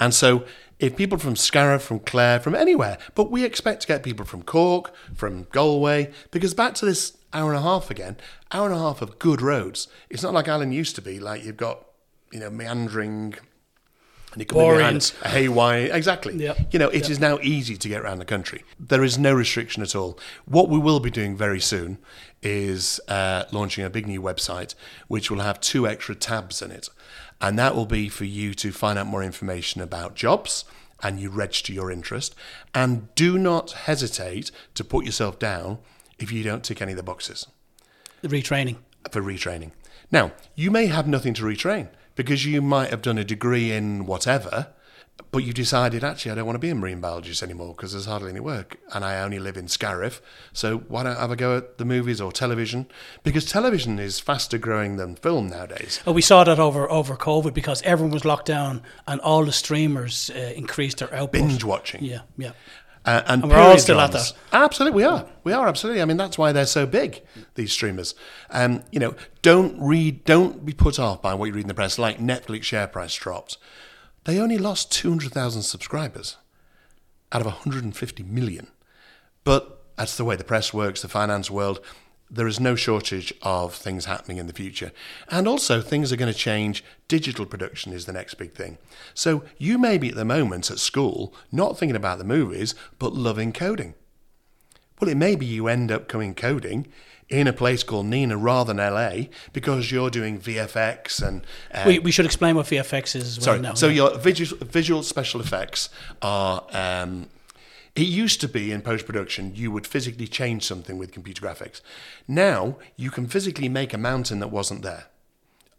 And so if people from Scarif, from Clare, from anywhere, but we expect to get people from Cork, from Galway, because back to this hour and a half again, hour and a half of good roads. It's not like Ireland used to be, like you've got, you know, meandering And it can be hands, a hay wine. Exactly. Yep. You know, it yep. is now easy to get around the country. There is no restriction at all. What we will be doing very soon is uh, launching a big new website, which will have two extra tabs in it. And that will be for you to find out more information about jobs, and you register your interest. And do not hesitate to put yourself down if you don't tick any of the boxes. The retraining. For retraining. Now, you may have nothing to retrain, because you might have done a degree in whatever, but you decided, actually, I don't want to be a marine biologist anymore because there's hardly any work, and I only live in Scariff, so why don't I have a go at the movies or television? Because television is faster growing than film nowadays. Oh, we saw that over, over COVID, because everyone was locked down and all the streamers uh, increased their output. Binge watching. Yeah, yeah. Uh, and, and we're all still at that. Absolutely, we are. We are, absolutely. I mean, that's why they're so big, these streamers. Um, you know, don't read, don't be put off by what you read in the press, like Netflix share price dropped. They only lost two hundred thousand subscribers out of one hundred fifty million. But that's the way the press works, the finance world. There is no shortage of things happening in the future. And also, things are going to change. Digital production is the next big thing. So you may be at the moment at school, not thinking about the movies, but loving coding. Well, it may be you end up coming coding in a place called Nenagh rather than L A because you're doing V F X and... Uh, we, we should explain what V F X is as well. Sorry, now. So your visual, visual special effects are... Um, It used to be in post-production, you would physically change something with computer graphics. Now, you can physically make a mountain that wasn't there.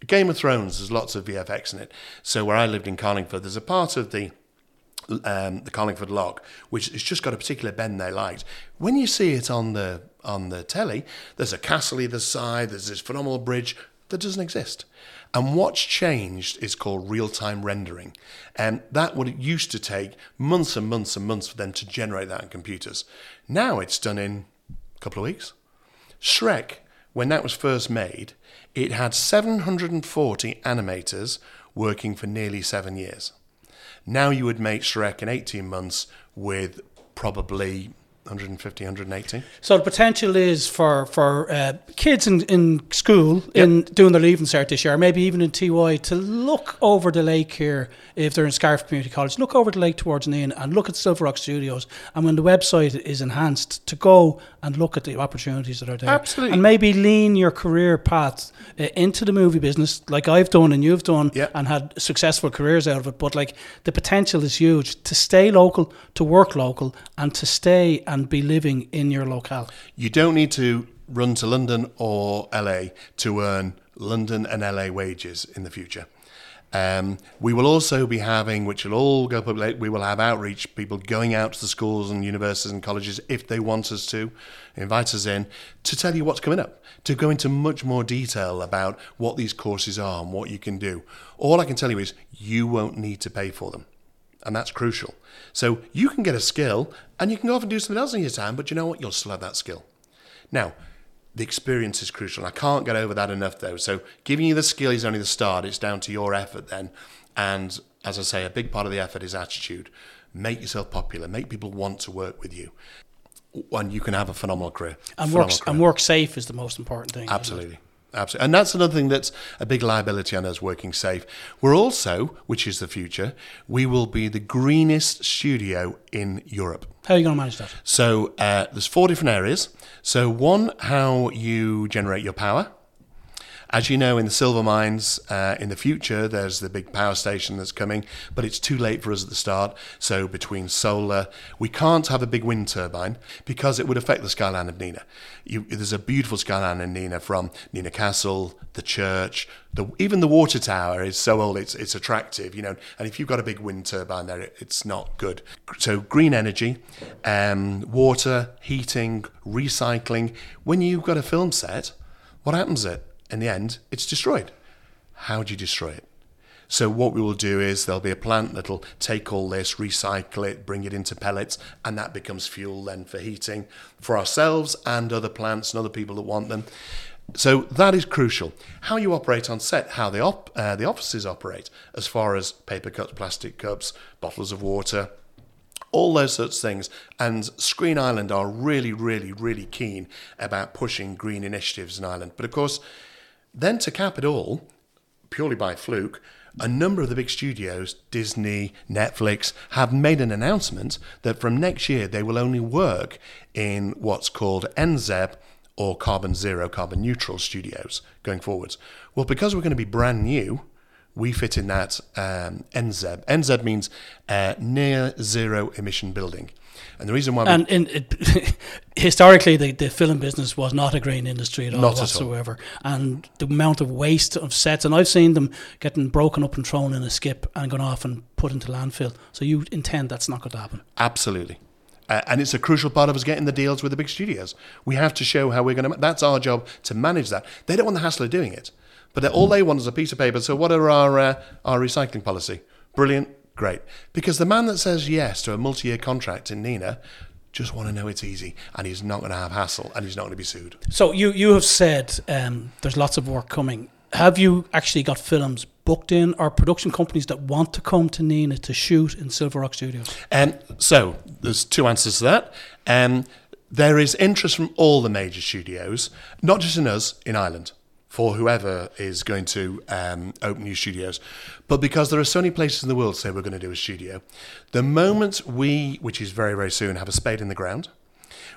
Game of Thrones, there's lots of V F X in it. So where I lived in Carlingford, there's a part of the um, the Carlingford lock, which has just got a particular bend they liked. When you see it on the on the telly, there's a castle either side, there's this phenomenal bridge that doesn't exist. And what's changed is called real-time rendering. And that what it used to take months and months and months for them to generate that on computers. Now it's done in a couple of weeks. Shrek, when that was first made, it had seven hundred forty animators working for nearly seven years. Now you would make Shrek in eighteen months with probably... one hundred fifty, one hundred eighty. So the potential is for for uh, kids in, in school, yep. in doing their leaving cert this year, maybe even in T Y, to look over the lake here, if they're in Scarf Community College, look over the lake towards Nenagh and look at Silver Rock Studios. And when the website is enhanced, to go and look at the opportunities that are there. Absolutely. And maybe lean your career path uh, into the movie business, like I've done and you've done, yep. and had successful careers out of it. But like the potential is huge to stay local, to work local, and to stay and be living in your locale. You don't need to run to London or L A to earn London and L A wages in the future. Um, we will also be having, which will all go public, we will have outreach, people going out to the schools and universities and colleges if they want us to, invite us in, to tell you what's coming up, to go into much more detail about what these courses are and what you can do. All I can tell you is you won't need to pay for them. And that's crucial. So you can get a skill and you can go off and do something else in your time, but you know what? You'll still have that skill. Now, the experience is crucial. I can't get over that enough, though. So giving you the skill is only the start. It's down to your effort then. And as I say, a big part of the effort is attitude. Make yourself popular. Make people want to work with you. And you can have a phenomenal career. And, phenomenal work, career. and work safe is the most important thing. Absolutely. Absolutely. And that's another thing that's a big liability on us, working safe. We're also, which is the future, we will be the greenest studio in Europe. How are you going to manage that? So uh, there's four different areas. So one, how you generate your power. As you know, in the silver mines, uh, in the future, there's the big power station that's coming, but it's too late for us at the start. So between solar, we can't have a big wind turbine because it would affect the skyline of Nenagh. You, there's a beautiful skyline in Nenagh, from Nenagh Castle, the church, the, even the water tower is so old, it's it's attractive, you know. And if you've got a big wind turbine there, it, it's not good. So green energy, um, water, heating, recycling. When you've got a film set, what happens it? In the end, it's destroyed. How do you destroy it? So what we will do is there'll be a plant that'll take all this, recycle it, bring it into pellets, and that becomes fuel then for heating for ourselves and other plants and other people that want them. So that is crucial. How you operate on set, how the, op- uh, the offices operate, as far as paper cups, plastic cups, bottles of water, all those sorts of things. And Screen Ireland are really, really, really keen about pushing green initiatives in Ireland. But of course... Then to cap it all, purely by fluke, a number of the big studios, Disney, Netflix, have made an announcement that from next year they will only work in what's called N Z E B, or carbon zero, carbon neutral studios going forwards. Well, because we're going to be brand new, we fit in that um, N Z E B. N Z E B means uh, near zero emission building. And the reason why... And in, it, historically, the, the film business was not a green industry at all not whatsoever. At all. And the amount of waste of sets, and I've seen them getting broken up and thrown in a skip and gone off and put into landfill. So you intend that's not going to happen. Absolutely. Uh, and it's a crucial part of us getting the deals with the big studios. We have to show how we're going to... That's our job, to manage that. They don't want the hassle of doing it. But all they want is a piece of paper. So what are our uh, our recycling policy? Brilliant. Great. Because the man that says yes to a multi-year contract in Nenagh just want to know it's easy, and he's not going to have hassle, and he's not going to be sued. So you, you have said um, there's lots of work coming. Have you actually got films booked in, or production companies that want to come to Nenagh to shoot in Silver Rock Studios? Um, so there's two answers to that. Um, there is interest from all the major studios, not just in us, in Ireland, for whoever is going to um, open new studios. But because there are so many places in the world say we're going to do a studio, the moment we, which is very, very soon, have a spade in the ground,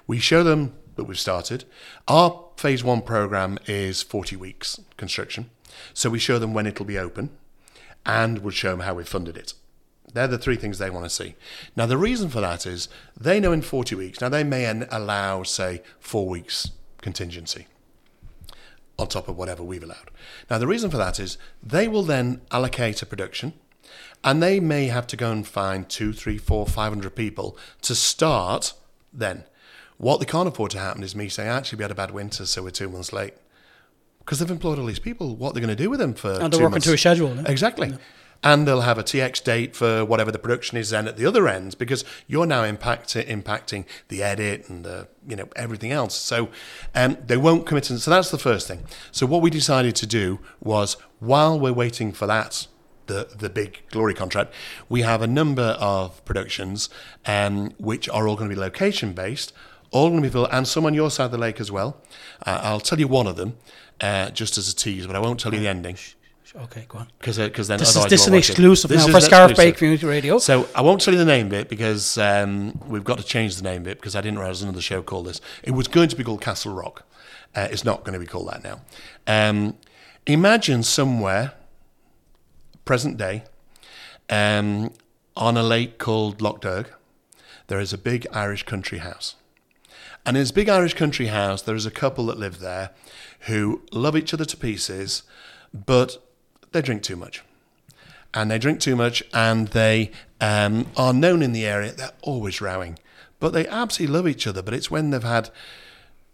we show them that we've started. Our phase one program is forty weeks construction. So we show them when it'll be open, and we'll show them how we funded it. They're the three things they want to see. Now, the reason for that is they know in forty weeks, now they may allow, say, four weeks contingency on top of whatever we've allowed. Now, the reason for that is they will then allocate a production, and they may have to go and find two, three, four, five hundred people to start then. What they can't afford to happen is me saying, actually, we had a bad winter, so we're two months late. Because they've employed all these people. What are they going to do with them for two months? And they're working to a schedule. No? Exactly. No. And they'll have a T X date for whatever the production is then at the other end, because you're now impact- impacting the edit and the, you know, everything else. So um, they won't commit. And so that's the first thing. So what we decided to do was, while we're waiting for that, the, the big glory contract, we have a number of productions um, which are all going to be location-based, all going to be built, and some on your side of the lake as well. Uh, I'll tell you one of them uh, just as a tease, but I won't tell you the ending. Okay, go on. Because uh, then this is, this is an exclusive now for Scarf Bay Community Radio. So I won't tell you the name of it, because um, we've got to change the name of it, because I didn't realise another show called this. It was going to be called Castle Rock. Uh, it's not going to be called that now. Um, imagine somewhere, present day, um, on a lake called Lough Derg, there is a big Irish country house. And in this big Irish country house, there is a couple that live there who love each other to pieces, but they drink too much, and they drink too much, and they um, are known in the area. They're always rowing, but they absolutely love each other. But it's when they've had,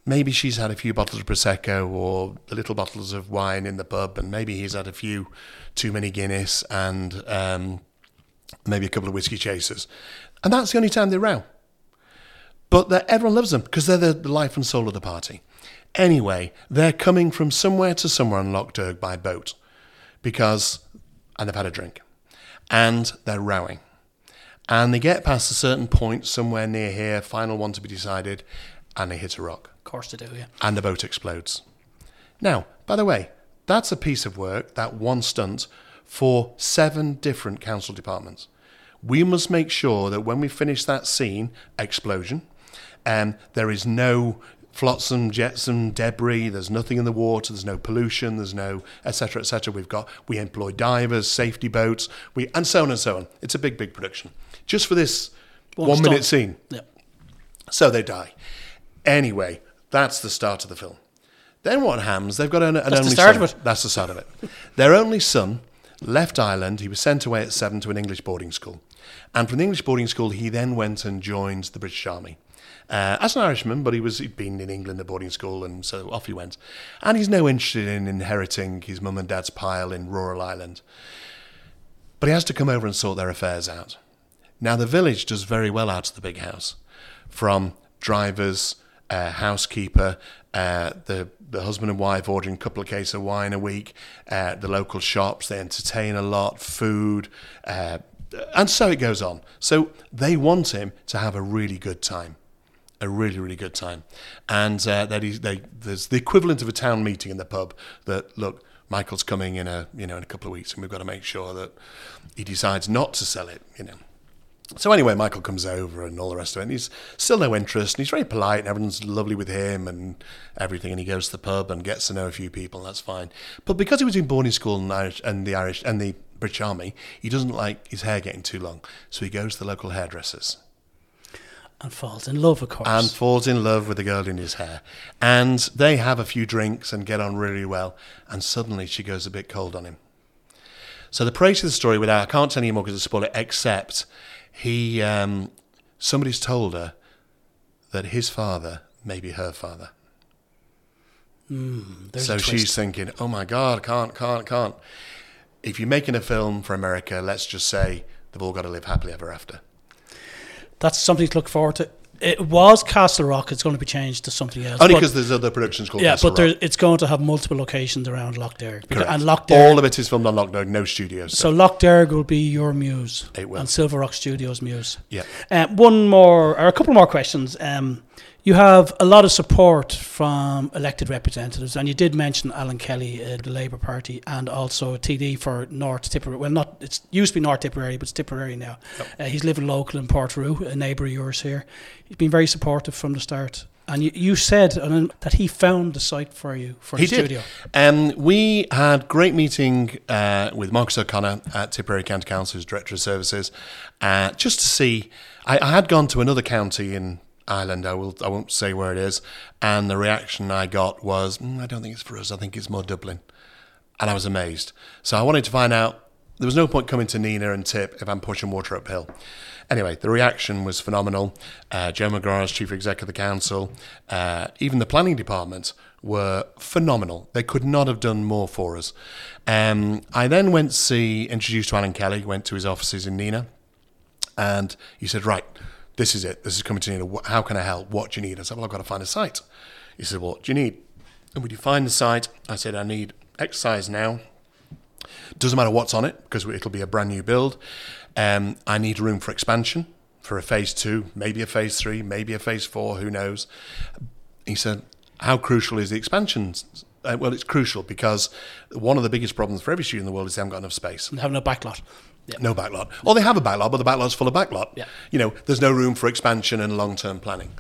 maybe she's had a few bottles of Prosecco or little bottles of wine in the pub, and maybe he's had a few too many Guinness and um, maybe a couple of whiskey chasers. And that's the only time they row. But everyone loves them because they're the, the life and soul of the party. Anyway, they're coming from somewhere to somewhere on Lough Derg by boat. Because, and they've had a drink, and they're rowing, and they get past a certain point somewhere near here, final one to be decided, and they hit a rock. Of course they do, yeah. And the boat explodes. Now, by the way, that's a piece of work, that one stunt, for seven different council departments. We must make sure that when we finish that scene, explosion, um, there is no flotsam, jetsam, debris, there's nothing in the water, there's no pollution, there's no et cetera, et cetera. We've got, we employ divers, safety boats, we and so on and so on. It's a big, big production. Just for this one, one minute scene. Yep. So they die. Anyway, that's the start of the film. Then what happens, they've got an, an only son. That's the start of it. Their only son left Ireland. He was sent away at seven to an English boarding school. And from the English boarding school, he then went and joined the British Army. Uh, as an Irishman, but he was, he'd been in England at boarding school, and so off he went. And he's now interested in inheriting his mum and dad's pile in rural Ireland. But he has to come over and sort their affairs out. Now, the village does very well out of the big house. From drivers, uh, housekeeper, uh, the, the husband and wife ordering a couple of cases of wine a week, uh, the local shops, they entertain a lot, food, uh, and so it goes on. So they want him to have a really good time. A really, really good time. And uh, that is, they, there's the equivalent of a town meeting in the pub that, look, Michael's coming in a you know in a couple of weeks, and we've got to make sure that he decides not to sell it, you know. So anyway, Michael comes over and all the rest of it, and he's still no interest, and he's very polite, and everyone's lovely with him and everything, and he goes to the pub and gets to know a few people, and that's fine. But because he was in boarding school and, Irish, and the Irish and the British Army, he doesn't like his hair getting too long, so he goes to the local hairdressers. And falls in love, of course. And falls in love with the girl in his hair. And they have a few drinks and get on really well, and suddenly she goes a bit cold on him. So the price of the story, without, I can't tell you more because I spoil it, except he, um, somebody's told her that his father may be her father. Mm, so she's thinking, oh my God, can't, can't, can't. If you're making a film for America, let's just say they've all got to live happily ever after. That's something to look forward to. It was Castle Rock. It's going to be changed to something else. Only because there's other productions called yeah, Castle Rock. Yeah, but there, it's going to have multiple locations around Lough Derg. Correct. And Lough Derg, all of it is filmed on Lough Derg, no studios. So, so Lough Derg will be your muse. It will. And Silver Rock Studios' muse. Yeah. Uh, one more, or a couple more questions. Um, you have a lot of support from elected representatives, and you did mention Alan Kelly, uh, the Labour Party, and also a T D for North Tipperary. Well, not it used to be North Tipperary, but it's Tipperary now. Yep. Uh, he's living local in Portroe, a neighbour of yours here. He's been very supportive from the start. And you, you said uh, that he found the site for you, for he the did. studio. Um, we had a great meeting uh, with Marcus O'Connor at Tipperary County Council, who's Director of Services, uh, just to see. I, I had gone to another county in Ireland, I will. I won't say where it is, and the reaction I got was, mm, I don't think it's for us, I think it's more Dublin. And I was amazed. So I wanted to find out, there was no point coming to Nenagh and Tip if I'm pushing water uphill. Anyway, the reaction was phenomenal. Uh, Joe McGrath, as Chief Exec of the Council, uh, even the planning department were phenomenal. They could not have done more for us. Um, I then went to see, introduced to Alan Kelly, went to his offices in Nenagh, and he said, right, this is it. This is coming to Nenagh. How can I help? What do you need? I said, well, I've got to find a site. He said, what do you need? And we defined the site. I said, I need exercise now. Doesn't matter what's on it because it'll be a brand new build. Um, I need room for expansion for a phase two, maybe a phase three, maybe a phase four, who knows? He said, how crucial is the expansion? Uh, well, it's crucial because one of the biggest problems for every student in the world is they haven't got enough space. They have no backlot. Yep. No backlot. Or they have a backlot, but the backlot's full of backlot. Yep. You know, there's no room for expansion and long-term planning.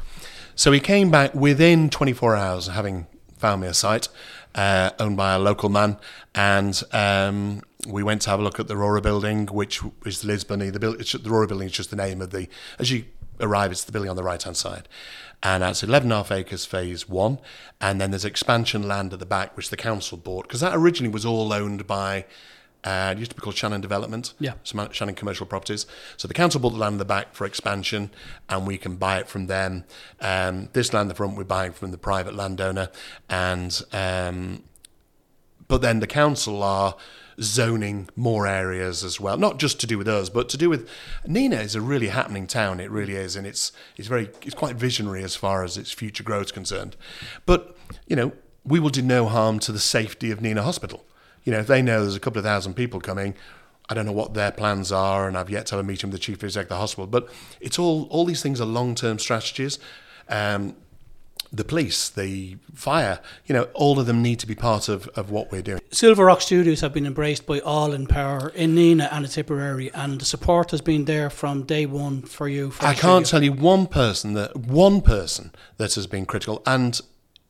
So he came back within twenty-four hours, having found me a site uh, owned by a local man, and um, we went to have a look at the Rora building, which is the Lisbunny. The, build, it's, the Rora building is just the name of the... As you arrive, it's the building on the right-hand side. And that's eleven and a half acres, phase one. And then there's expansion land at the back, which the council bought, because that originally was all owned by... Uh, it used to be called Shannon Development, yeah. Shannon Commercial Properties. So the council bought the land in the back for expansion, and we can buy it from them. Um, this land in the front we're buying from the private landowner, and um, but then the council are zoning more areas as well, not just to do with us, but to do with Nenagh is a really happening town. It really is, and it's it's very it's quite visionary as far as its future growth is concerned. But you know, we will do no harm to the safety of Nenagh Hospital. You know, if they know there's a couple of thousand people coming, I don't know what their plans are, and I've yet to have a meeting with the chief exec of the hospital. But it's all all these things are long-term strategies. Um, the police, the fire, you know, all of them need to be part of, of what we're doing. Silver Rock Studios have been embraced by all in power in Nenagh and in Tipperary, and the support has been there from day one for you. For I can't tell you one person that one person that has been critical. And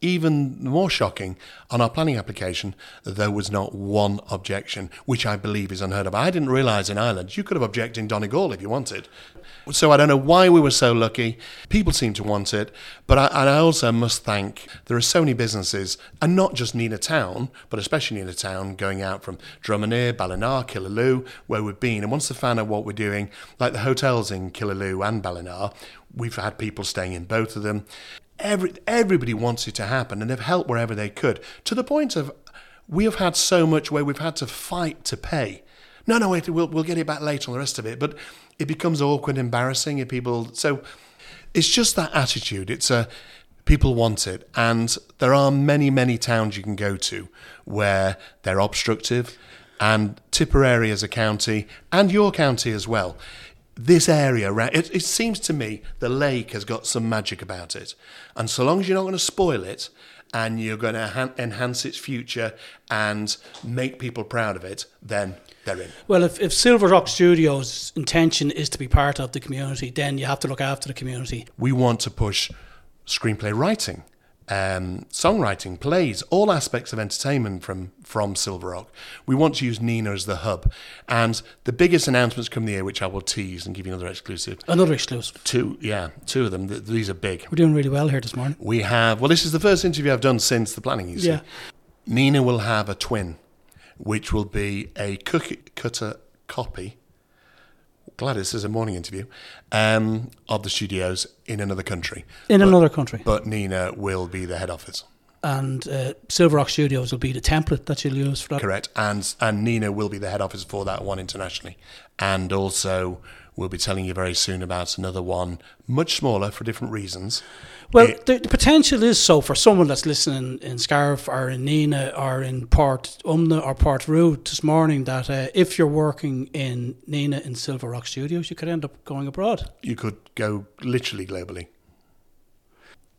even more shocking, on our planning application, there was not one objection, which I believe is unheard of. I didn't realise in Ireland, you could have objected in Donegal if you wanted. So I don't know why we were so lucky. People seem to want it. But I, and I also must thank, there are so many businesses, and not just Nenagh Town, but especially Nenagh Town, going out from Dromineer, Ballinar, Killaloe, where we've been. And once they found out what we're doing, like the hotels in Killaloe and Ballinar, we've had people staying in both of them. Every, everybody wants it to happen, and they've helped wherever they could, to the point of we have had so much where we've had to fight to pay. No, no, wait, we'll, we'll get it back later on the rest of it, but it becomes awkward, embarrassing if people... So it's just that attitude. It's a, people want it, and there are many, many towns you can go to where they're obstructive, and Tipperary as a county, and your county as well. This area, it, it seems to me the lake has got some magic about it. And so long as you're not going to spoil it and you're going to ha- enhance its future and make people proud of it, then they're in. Well, if, if Silver Rock Studios' intention is to be part of the community, then you have to look after the community. We want to push screenplay writing, um, songwriting, plays, all aspects of entertainment from, from Silver Rock. We want to use Nenagh as the hub. And the biggest announcements come the year, which I will tease and give you another exclusive. Another exclusive. Two, yeah, two of them. Th- these are big. We're doing really well here this morning. We have, well, this is the first interview I've done since the planning, you see. Yeah. Nenagh will have a twin, which will be a cookie cutter copy. Glad this is a morning interview, um, of the studios in another country. In but, another country. But Nenagh will be the head office. And uh, Silver Rock Studios will be the template that you'll use for that. Correct. And, and Nenagh will be the head office for that one internationally. And also we'll be telling you very soon about another one, much smaller for different reasons. Well, it, the, the potential is so for someone that's listening in Scarf or in Nenagh or in Port Umna or Portroe this morning that uh, if you're working in Nenagh in Silver Rock Studios, you could end up going abroad. You could go literally globally.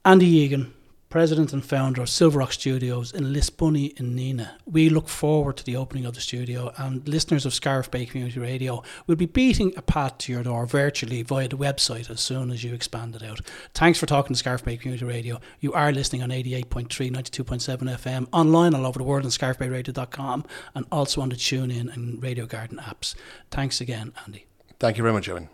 Andy Egan, president and founder of Silver Rock Studios in Lisbunny in Nenagh. We look forward to the opening of the studio, and listeners of Scarf Bay Community Radio will be beating a pat to your door virtually via the website as soon as you expand it out. Thanks for talking to Scarf Bay Community Radio. You are listening on eighty-eight point three, ninety-two point seven F M, online all over the world on scarf bay radio dot com and also on the TuneIn and Radio Garden apps. Thanks again, Andy. Thank you very much, Owen.